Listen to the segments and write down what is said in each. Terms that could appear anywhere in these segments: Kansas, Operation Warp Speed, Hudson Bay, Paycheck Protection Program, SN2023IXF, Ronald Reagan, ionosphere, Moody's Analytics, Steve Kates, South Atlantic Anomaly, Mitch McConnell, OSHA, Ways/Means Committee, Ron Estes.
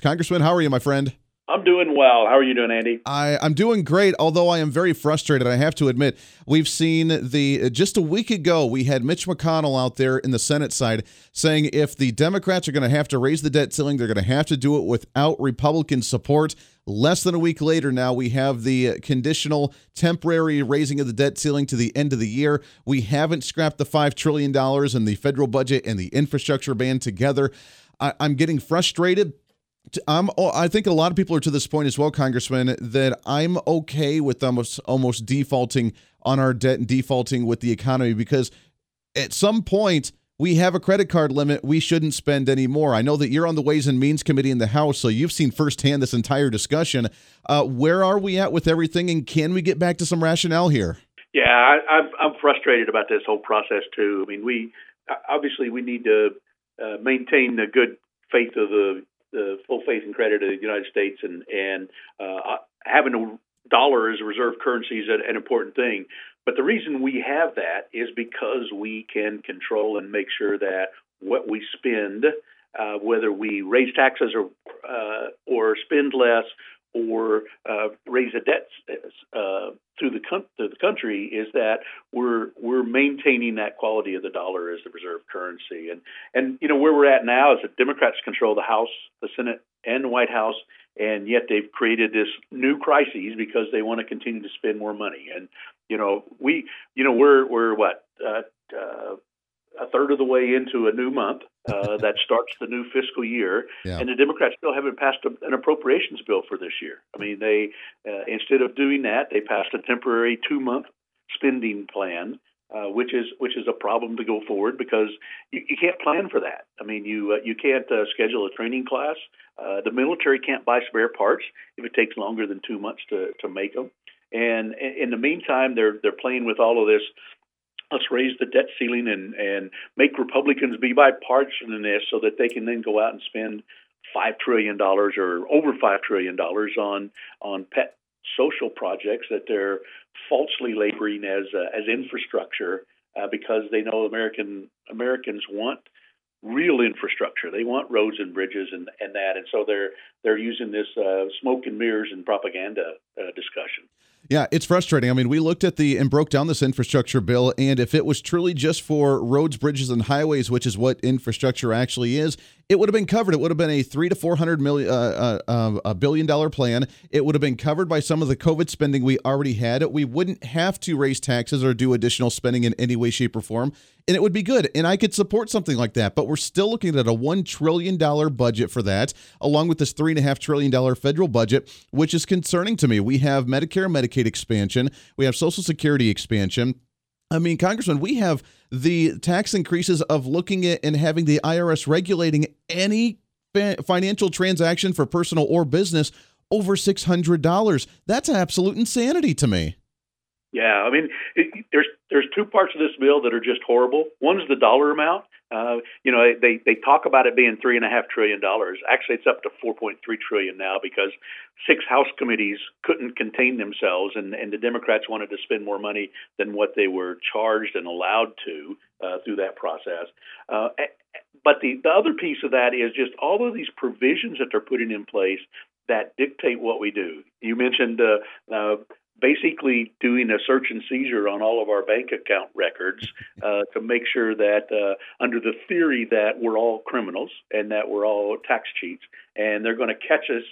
Congressman, how are you, my friend? I'm doing well. How are you doing, Andy? I'm doing great, although I am very frustrated. I have to admit, we've seen just a week ago, we had Mitch McConnell out there in the Senate side saying if the Democrats are going to have to raise the debt ceiling, they're going to have to do it without Republican support. Less than a week later now, we have the conditional temporary raising of the debt ceiling to the end of the year. We haven't scrapped the $5 trillion in the federal budget and the infrastructure ban together. I'm getting frustrated. I think a lot of people are to this point as well, Congressman, that I'm okay with almost defaulting on our debt and defaulting with the economy because at some point we have a credit card limit. We shouldn't spend any more. I know that you're on the Ways and Means Committee in the House, so you've seen firsthand this entire discussion. Where are we at with everything, and can we get back to some rationale here? Yeah, I'm frustrated about this whole process, too. I mean, we need to maintain the good faith of the full faith and credit of the United States, and having a dollar as a reserve currency is an important thing. But the reason we have that is because we can control and make sure that what we spend, whether we raise taxes or spend less or raise the debt through the country, is that we're maintaining that quality of the dollar as the reserve currency. And you know where we're at now is that Democrats control the House, the Senate, and the White House, and yet they've created this new crisis because they want to continue to spend more money. And we're what, a third of the way into a new month that starts the new fiscal year, yeah. And the Democrats still haven't passed an appropriations bill for this year. I mean, they instead of doing that, they passed a temporary 2-month spending plan, which is a problem to go forward because you can't plan for that. I mean, you can't schedule a training class. The military can't buy spare parts if it takes longer than 2 months to make them. And in the meantime, they're playing with all of this. Let's raise the debt ceiling and make Republicans be bipartisan in this so that they can then go out and spend $5 trillion or over $5 trillion on pet social projects that they're falsely labeling as infrastructure because they know Americans want real infrastructure. They want roads and bridges and that. And so they're using this smoke and mirrors and propaganda discussion. Yeah, it's frustrating. I mean, we looked at and broke down this infrastructure bill, and if it was truly just for roads, bridges, and highways, which is what infrastructure actually is, it would have been covered. It would have been a $300 to $400 million, $1 billion plan. It would have been covered by some of the COVID spending we already had. We wouldn't have to raise taxes or do additional spending in any way, shape, or form, and it would be good. And I could support something like that, but we're still looking at a $1 trillion budget for that, along with this $3.5 trillion federal budget, which is concerning to me. We have Medicare, Medicaid expansion. We have Social Security expansion. I mean, Congressman, we have the tax increases of looking at and having the IRS regulating any financial transaction for personal or business over $600. That's absolute insanity to me. Yeah, I mean, there's two parts of this bill that are just horrible. One's the dollar amount. They talk about it being $3.5 trillion. Actually, it's up to $4.3 trillion now because 6 House committees couldn't contain themselves, and the Democrats wanted to spend more money than what they were charged and allowed to through that process. But the other piece of that is just all of these provisions that they're putting in place that dictate what we do. You mentioned basically doing a search and seizure on all of our bank account records to make sure that under the theory that we're all criminals and that we're all tax cheats, and they're going to catch us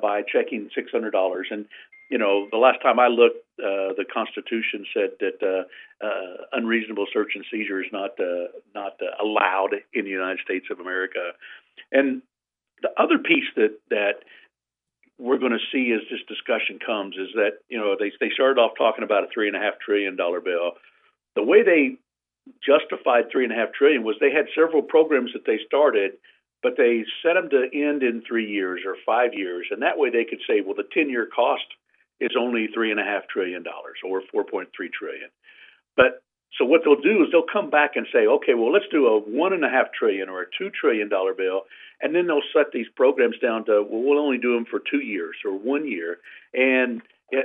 by checking $600. And, you know, the last time I looked, the Constitution said that unreasonable search and seizure is not allowed in the United States of America. And the other piece that we're going to see as this discussion comes is that, you know, they started off talking about a $3.5 trillion bill. The way they justified $3.5 trillion was they had several programs that they started, but they set them to end in 3 years or 5 years. And that way they could say, well, the 10-year cost is only $3.5 trillion or $4.3 trillion. But so what they'll do is they'll come back and say, okay, well, let's do a $1.5 trillion or a $2 trillion bill, and then they'll set these programs down to, well, we'll only do them for 2 years or 1 year, and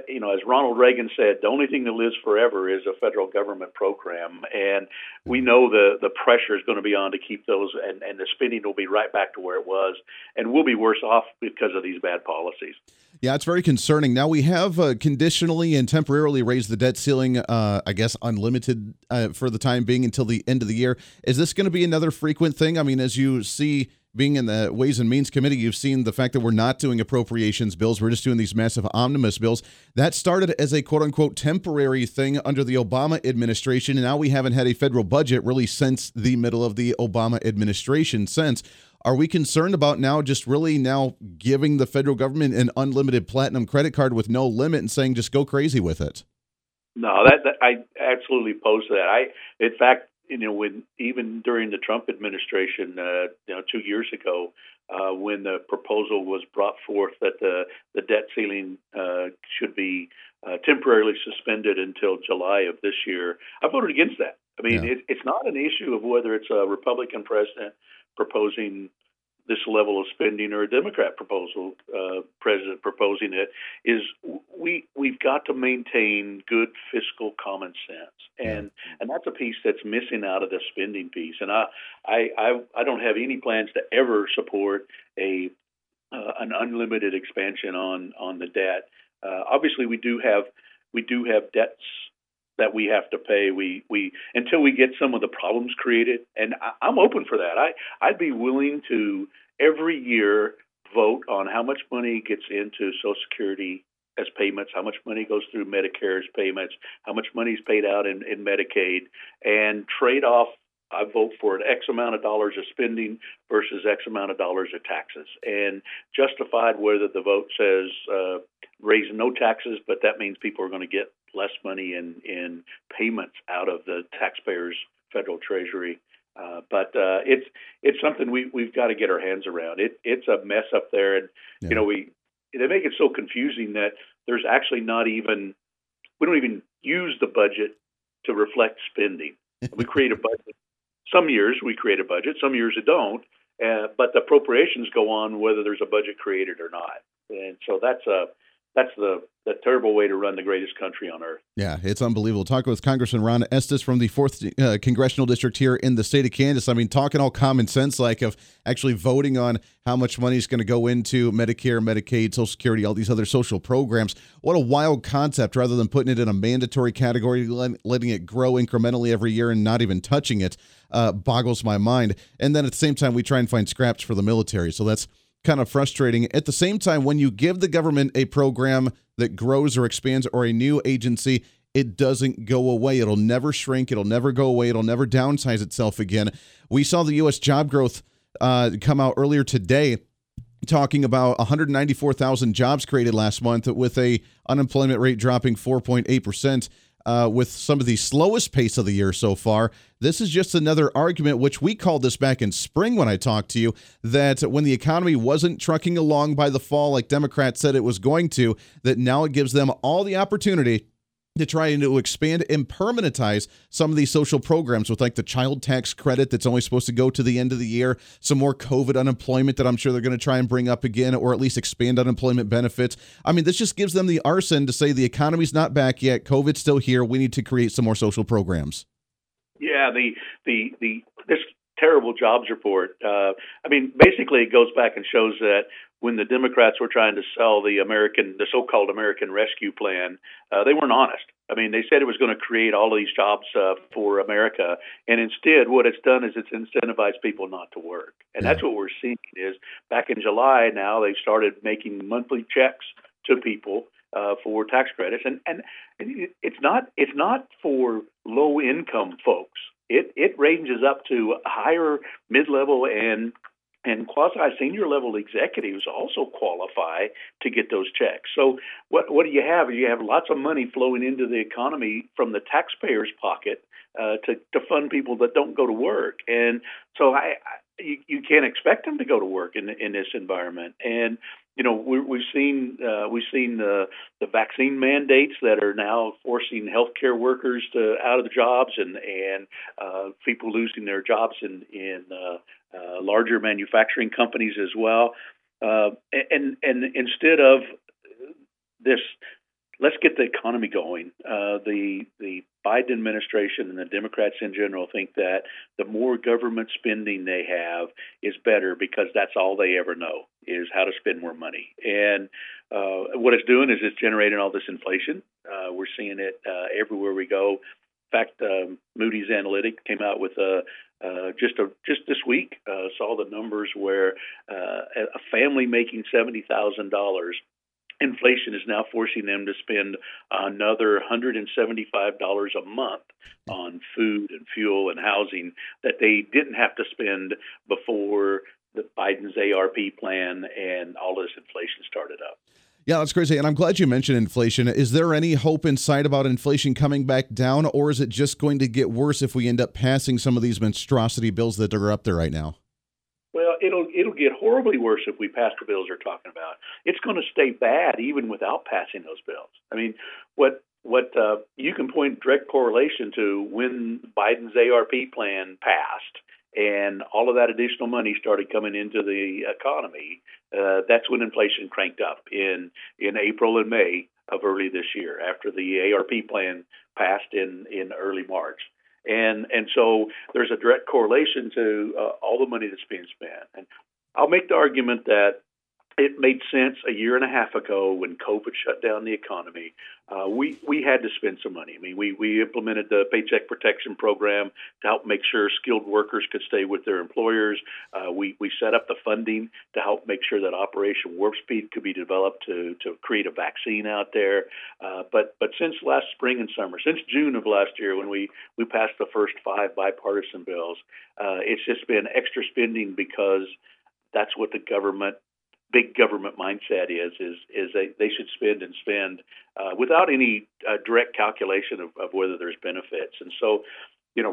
you know, as Ronald Reagan said, the only thing that lives forever is a federal government program. And we know the pressure is going to be on to keep those, and the spending will be right back to where it was. And we'll be worse off because of these bad policies. Yeah, it's very concerning. Now, we have conditionally and temporarily raised the debt ceiling, I guess, unlimited for the time being until the end of the year. Is this going to be another frequent thing? I mean, as you see, being in the Ways and Means Committee, you've seen the fact that we're not doing appropriations bills. We're just doing these massive omnibus bills. That started as a quote-unquote temporary thing under the Obama administration, and now we haven't had a federal budget really since the middle of the Obama administration since. Are we concerned about now just really now giving the federal government an unlimited platinum credit card with no limit and saying just go crazy with it? No, that I absolutely oppose that. In fact, you know, when even during the Trump administration, 2 years ago, when the proposal was brought forth that the debt ceiling should be temporarily suspended until July of this year, I voted against that. I mean, It's not an issue of whether it's a Republican president proposing this level of spending or a Democrat president proposing it. Is we've got to maintain good fiscal common sense, and that's a piece that's missing out of the spending piece. And I don't have any plans to ever support an unlimited expansion on the debt. Obviously, we do have debts that we have to pay. We until we get some of the problems created, and I'm open for that. I'd be willing to every year vote on how much money gets into Social Security as payments, how much money goes through Medicare as payments, how much money is paid out in Medicaid, and trade off. I vote for an X amount of dollars of spending versus X amount of dollars of taxes, and justified whether the vote says raise no taxes, but that means people are going to get less money in payments out of the taxpayers' federal treasury. But it's something we've got to get our hands around. It's a mess up there, and you know they make it so confusing that there's actually we don't even use the budget to reflect spending. We create a budget. Some years we create a budget, some years it don't, but the appropriations go on whether there's a budget created or not. And so that's the terrible way to run the greatest country on earth. Yeah, it's unbelievable. Talking with Congressman Ron Estes from the 4th Congressional District here in the state of Kansas. I mean, talking all common sense, like of actually voting on how much money is going to go into Medicare, Medicaid, Social Security, all these other social programs. What a wild concept, rather than putting it in a mandatory category, letting it grow incrementally every year and not even touching it, boggles my mind. And then at the same time, we try and find scraps for the military. So that's kind of frustrating. At the same time, when you give the government a program that grows or expands or a new agency, it doesn't go away. It'll never shrink. It'll never go away. It'll never downsize itself again. We saw the U.S. job growth come out earlier today, talking about 194,000 jobs created last month, with a unemployment rate dropping 4.8%. With some of the slowest pace of the year so far. This is just another argument, which we called this back in spring when I talked to you, that when the economy wasn't trucking along by the fall like Democrats said it was going to, that now it gives them all the opportunity to try and to expand and permanentize some of these social programs, with like the child tax credit that's only supposed to go to the end of the year, some more COVID unemployment that I'm sure they're going to try and bring up again, or at least expand unemployment benefits. I mean, this just gives them the arson to say the economy's not back yet. COVID's still here. We need to create some more social programs. Yeah, this terrible jobs report. I mean, basically it goes back and shows that when the Democrats were trying to sell the so-called American Rescue Plan, they weren't honest. I mean, they said it was going to create all of these jobs for America, and instead what it's done is it's incentivized people not to work. And that's what we're seeing is back in July now they've started making monthly checks to people for tax credits. And it's not for low-income folks. It ranges up to higher mid-level and quasi-senior level executives also qualify to get those checks. So what do you have? You have lots of money flowing into the economy from the taxpayer's pocket to fund people that don't go to work. And so you can't expect them to go to work in this environment. And you know, we've seen the vaccine mandates that are now forcing healthcare workers out of the jobs, and people losing their jobs in larger manufacturing companies as well. And instead of this let's get the economy going. The Biden administration and the Democrats in general think that the more government spending they have is better because that's all they ever know is how to spend more money. And what it's doing is it's generating all this inflation. We're seeing it everywhere we go. In fact, Moody's Analytics came out with just this week, saw the numbers where a family making $70,000, inflation is now forcing them to spend another $175 a month on food and fuel and housing that they didn't have to spend before the Biden's ARP plan and all this inflation started up. Yeah, that's crazy. And I'm glad you mentioned inflation. Is there any hope in sight about inflation coming back down, or is it just going to get worse if we end up passing some of these monstrosity bills that are up there right now? Well, it'll get horribly worse if we pass the bills they're talking about. It's going to stay bad even without passing those bills. I mean, what you can point direct correlation to when Biden's ARP plan passed and all of that additional money started coming into the economy, that's when inflation cranked up in April and May of early this year after the ARP plan passed in early March. And so there's a direct correlation to all the money that's being spent. And I'll make the argument that it made sense a year and a half ago when COVID shut down the economy. We had to spend some money. I mean, we implemented the Paycheck Protection Program to help make sure skilled workers could stay with their employers. We set up the funding to help make sure that Operation Warp Speed could be developed to create a vaccine out there. But since last spring and summer, since June of last year when we passed the first 5 bipartisan bills, it's just been extra spending because that's what the big government mindset is they should spend and spend without any direct calculation of whether there's benefits. And so,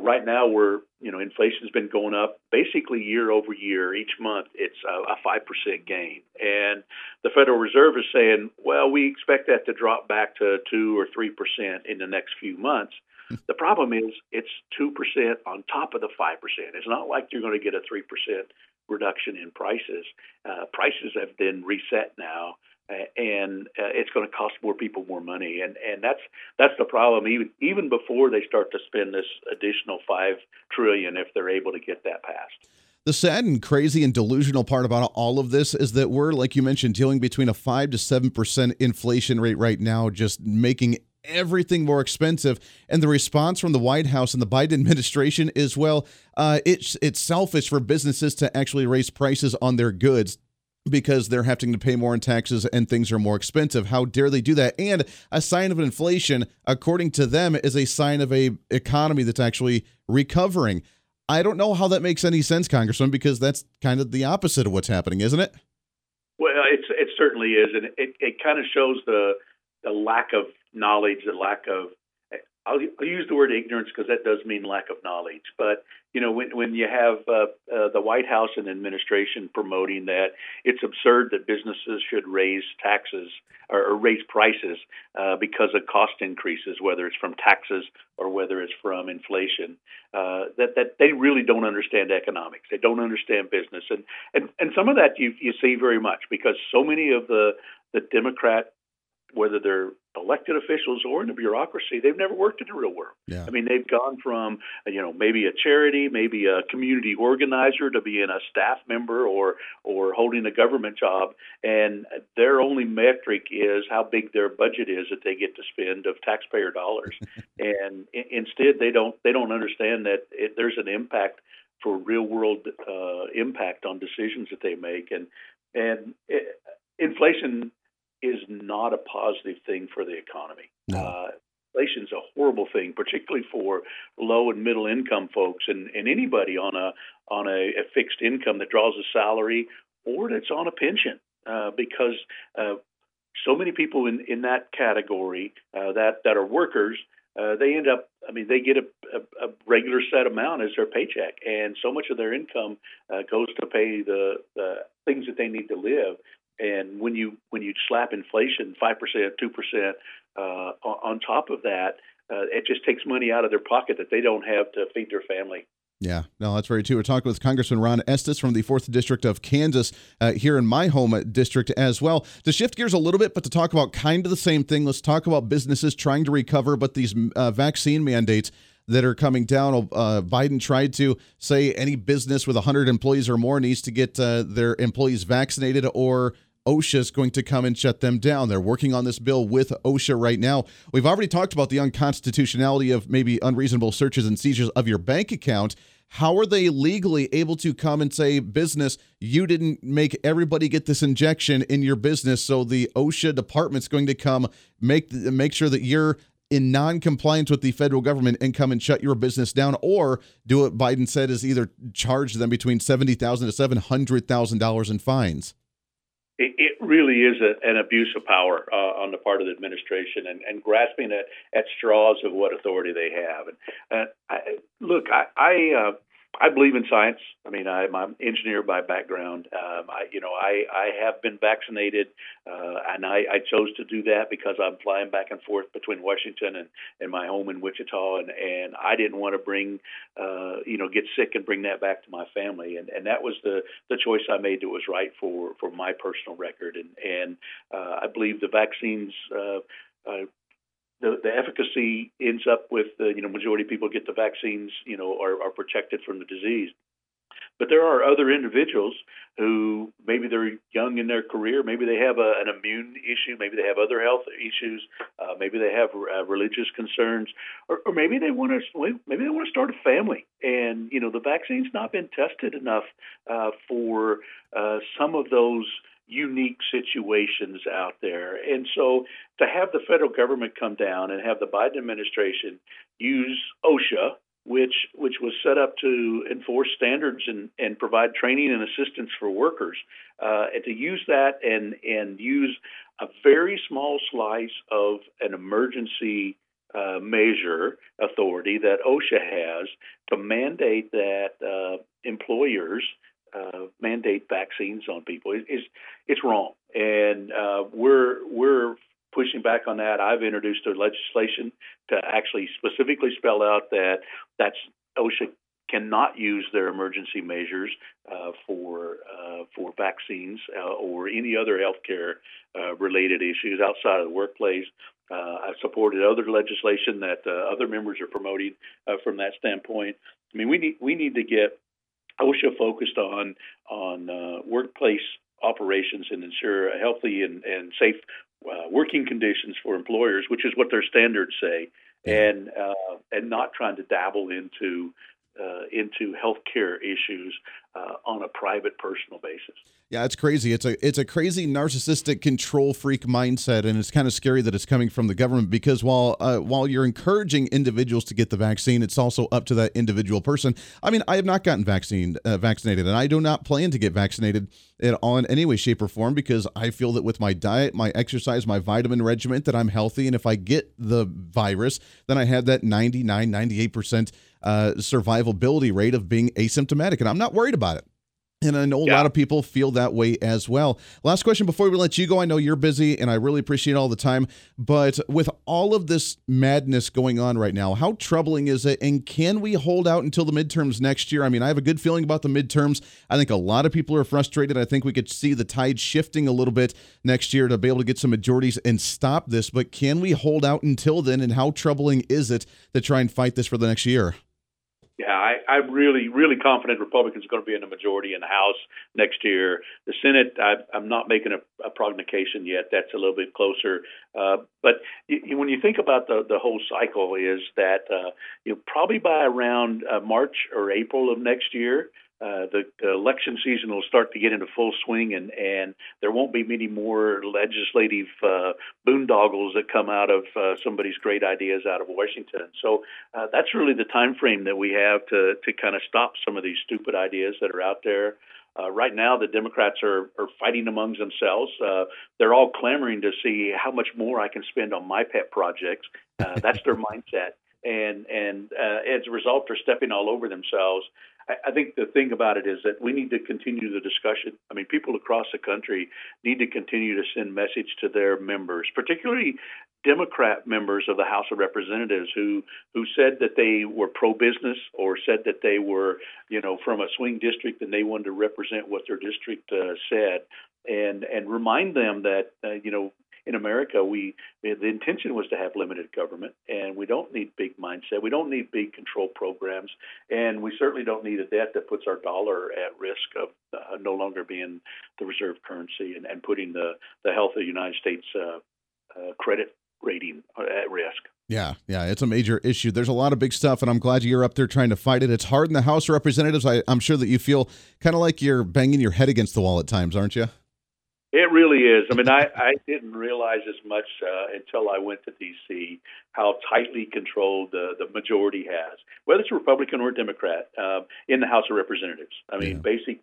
right now inflation's been going up basically year over year. Each month it's a 5% gain. And the Federal Reserve is saying, well, we expect that to drop back to 2 or 3% in the next few months. The problem is it's 2% on top of the 5%. It's not like you're going to get a 3% reduction in prices. Prices have been reset now, and it's going to cost more people more money. And that's the problem, even before they start to spend this additional $5 trillion if they're able to get that passed. The sad and crazy and delusional part about all of this is that we're, like you mentioned, dealing between a 5 to 7% inflation rate right now, just making everything more expensive. And the response from the White House and the Biden administration is, well, it's selfish for businesses to actually raise prices on their goods because they're having to pay more in taxes and things are more expensive. How dare they do that? And a sign of inflation, according to them, is a sign of a economy that's actually recovering. I don't know how that makes any sense, Congressman, because that's kind of the opposite of what's happening, isn't it? Well, it certainly is. And it kind of shows the lack of knowledge, the lack of, I'll use the word ignorance because that does mean lack of knowledge. But, when you have the White House and administration promoting that it's absurd that businesses should raise taxes or raise prices because of cost increases, whether it's from taxes or whether it's from inflation, that they really don't understand economics. They don't understand business. And some of that you see very much because so many of the Democrat, whether they're elected officials or in the bureaucracy, they've never worked in the real world. Yeah. I mean, they've gone from, maybe a charity, maybe a community organizer to being a staff member or holding a government job. And their only metric is how big their budget is that they get to spend of taxpayer dollars. And instead, they don't understand that there's an impact for real world impact on decisions that they make. And inflation is not a positive thing for the economy. No. Inflation is a horrible thing, particularly for low and middle income folks and anybody on a fixed income that draws a salary or that's on a pension, because so many people in that category that are workers, they end up, they get a regular set amount as their paycheck, and so much of their income goes to pay the things that they need to live. And when you slap inflation 5%, 2% on top of that, it just takes money out of their pocket that they don't have to feed their family Yeah, no, that's very true. We're talking with Congressman Ron Estes from the 4th District of Kansas here in my home district as well. To shift gears a little bit, but to talk about kind of the same thing, let's talk about businesses trying to recover, but these vaccine mandates that are coming down. Biden tried to say any business with 100 employees or more needs to get their employees vaccinated, or OSHA is going to come and shut them down. They're working on this bill with OSHA right now. We've already talked about the unconstitutionality of maybe unreasonable searches and seizures of your bank account. How are they legally able to come and say, business, you didn't make everybody get this injection in your business, so the OSHA department's going to come make sure that you're in non-compliance with the federal government and come and shut your business down, or do what Biden said is either charge them between $70,000 to $700,000 in fines? It really is an abuse of power on the part of the administration and grasping at straws of what authority they have. And I believe in science. I mean, I'm an engineer by background. I have been vaccinated, and I chose to do that because I'm flying back and forth between Washington and my home in Wichita, and I didn't want to get sick and bring that back to my family, and that was the choice I made that was right for my personal record, and I believe the vaccines. The efficacy ends up with majority of people get the vaccines, are protected from the disease. But there are other individuals who maybe they're young in their career, maybe they have an immune issue, maybe they have other health issues, maybe they have religious concerns, or maybe they want to start a family. And the vaccine's not been tested enough for some of those unique situations out there. And so to have the federal government come down and have the Biden administration use OSHA, which was set up to enforce standards and provide training and assistance for workers, and to use that and use a very small slice of an emergency measure authority that OSHA has to mandate that employers mandate vaccines on people. It's wrong, and we're pushing back on that. I've introduced a legislation to actually specifically spell out that OSHA cannot use their emergency measures for vaccines or any other healthcare related issues outside of the workplace. I've supported other legislation that other members are promoting from that standpoint. I mean, we need to get OSHA focused on workplace operations and ensure a healthy and safe working conditions for employers, which is what their standards say, and not trying to dabble into healthcare issues on a private, personal basis. Yeah, it's crazy. It's a crazy narcissistic control freak mindset, and it's kind of scary that it's coming from the government, because while you're encouraging individuals to get the vaccine, it's also up to that individual person. I mean, I have not gotten vaccinated, and I do not plan to get vaccinated at all in any way, shape, or form, because I feel that with my diet, my exercise, my vitamin regimen, that I'm healthy, and if I get the virus, then I have that 98% survivability rate of being asymptomatic, and I'm not worried about it. And I know a lot of people feel that way as well. Last question before we let you go. I know you're busy, and I really appreciate all the time, but with all of this madness going on right now, how troubling is it, and can we hold out until the midterms next year? I mean, I have a good feeling about the midterms. I think a lot of people are frustrated. I think we could see the tide shifting a little bit next year to be able to get some majorities and stop this, but can we hold out until then, and how troubling is it to try and fight this for the next year? Yeah, I'm really, really confident Republicans are going to be in the majority in the House next year. The Senate, I'm not making a prognostication yet. That's a little bit closer. But when you think about the whole cycle, is that probably by around March or April of next year, the election season will start to get into full swing, and there won't be many more legislative boondoggles that come out of somebody's great ideas out of Washington. So that's really the time frame that we have to kind of stop some of these stupid ideas that are out there. Right now, the Democrats are fighting among themselves. They're all clamoring to see how much more I can spend on my pet projects. That's their mindset. And as a result, they're stepping all over themselves. I think the thing about it is that we need to continue the discussion. I mean, people across the country need to continue to send message to their members, particularly Democrat members of the House of Representatives who said that they were pro-business or said that they were, you know, from a swing district and they wanted to represent what their district said, and remind them that, you know, in America, the intention was to have limited government, and we don't need big mindset. We don't need big control programs, and we certainly don't need a debt that puts our dollar at risk of no longer being the reserve currency and putting the health of the United States credit rating at risk. Yeah, it's a major issue. There's a lot of big stuff, and I'm glad you're up there trying to fight it. It's hard in the House of Representatives. I'm sure that you feel kind of like you're banging your head against the wall at times, aren't you? It really is. I mean, I didn't realize as much until I went to D.C. how tightly controlled the majority has, whether it's Republican or Democrat, in the House of Representatives. I mean, basically,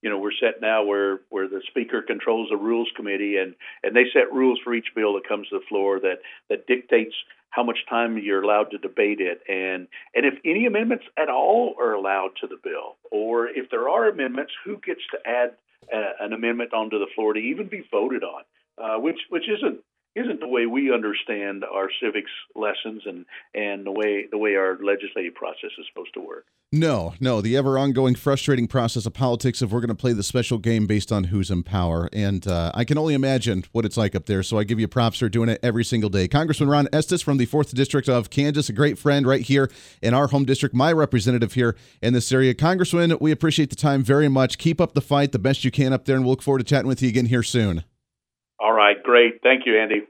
you know, we're set now where the Speaker controls the Rules Committee, and they set rules for each bill that comes to the floor that dictates how much time you're allowed to debate it, and if any amendments at all are allowed to the bill, or if there are amendments, who gets to add an amendment onto the floor to even be voted on, which isn't the way we understand our civics lessons and the way our legislative process is supposed to work. No, the ever ongoing frustrating process of politics if we're going to play the special game based on who's in power. And I can only imagine what it's like up there. So I give you props for doing it every single day. Congressman Ron Estes from the 4th District of Kansas, a great friend right here in our home district, my representative here in this area. Congressman, we appreciate the time very much. Keep up the fight the best you can up there, and we'll look forward to chatting with you again here soon. All right, great. Thank you, Andy.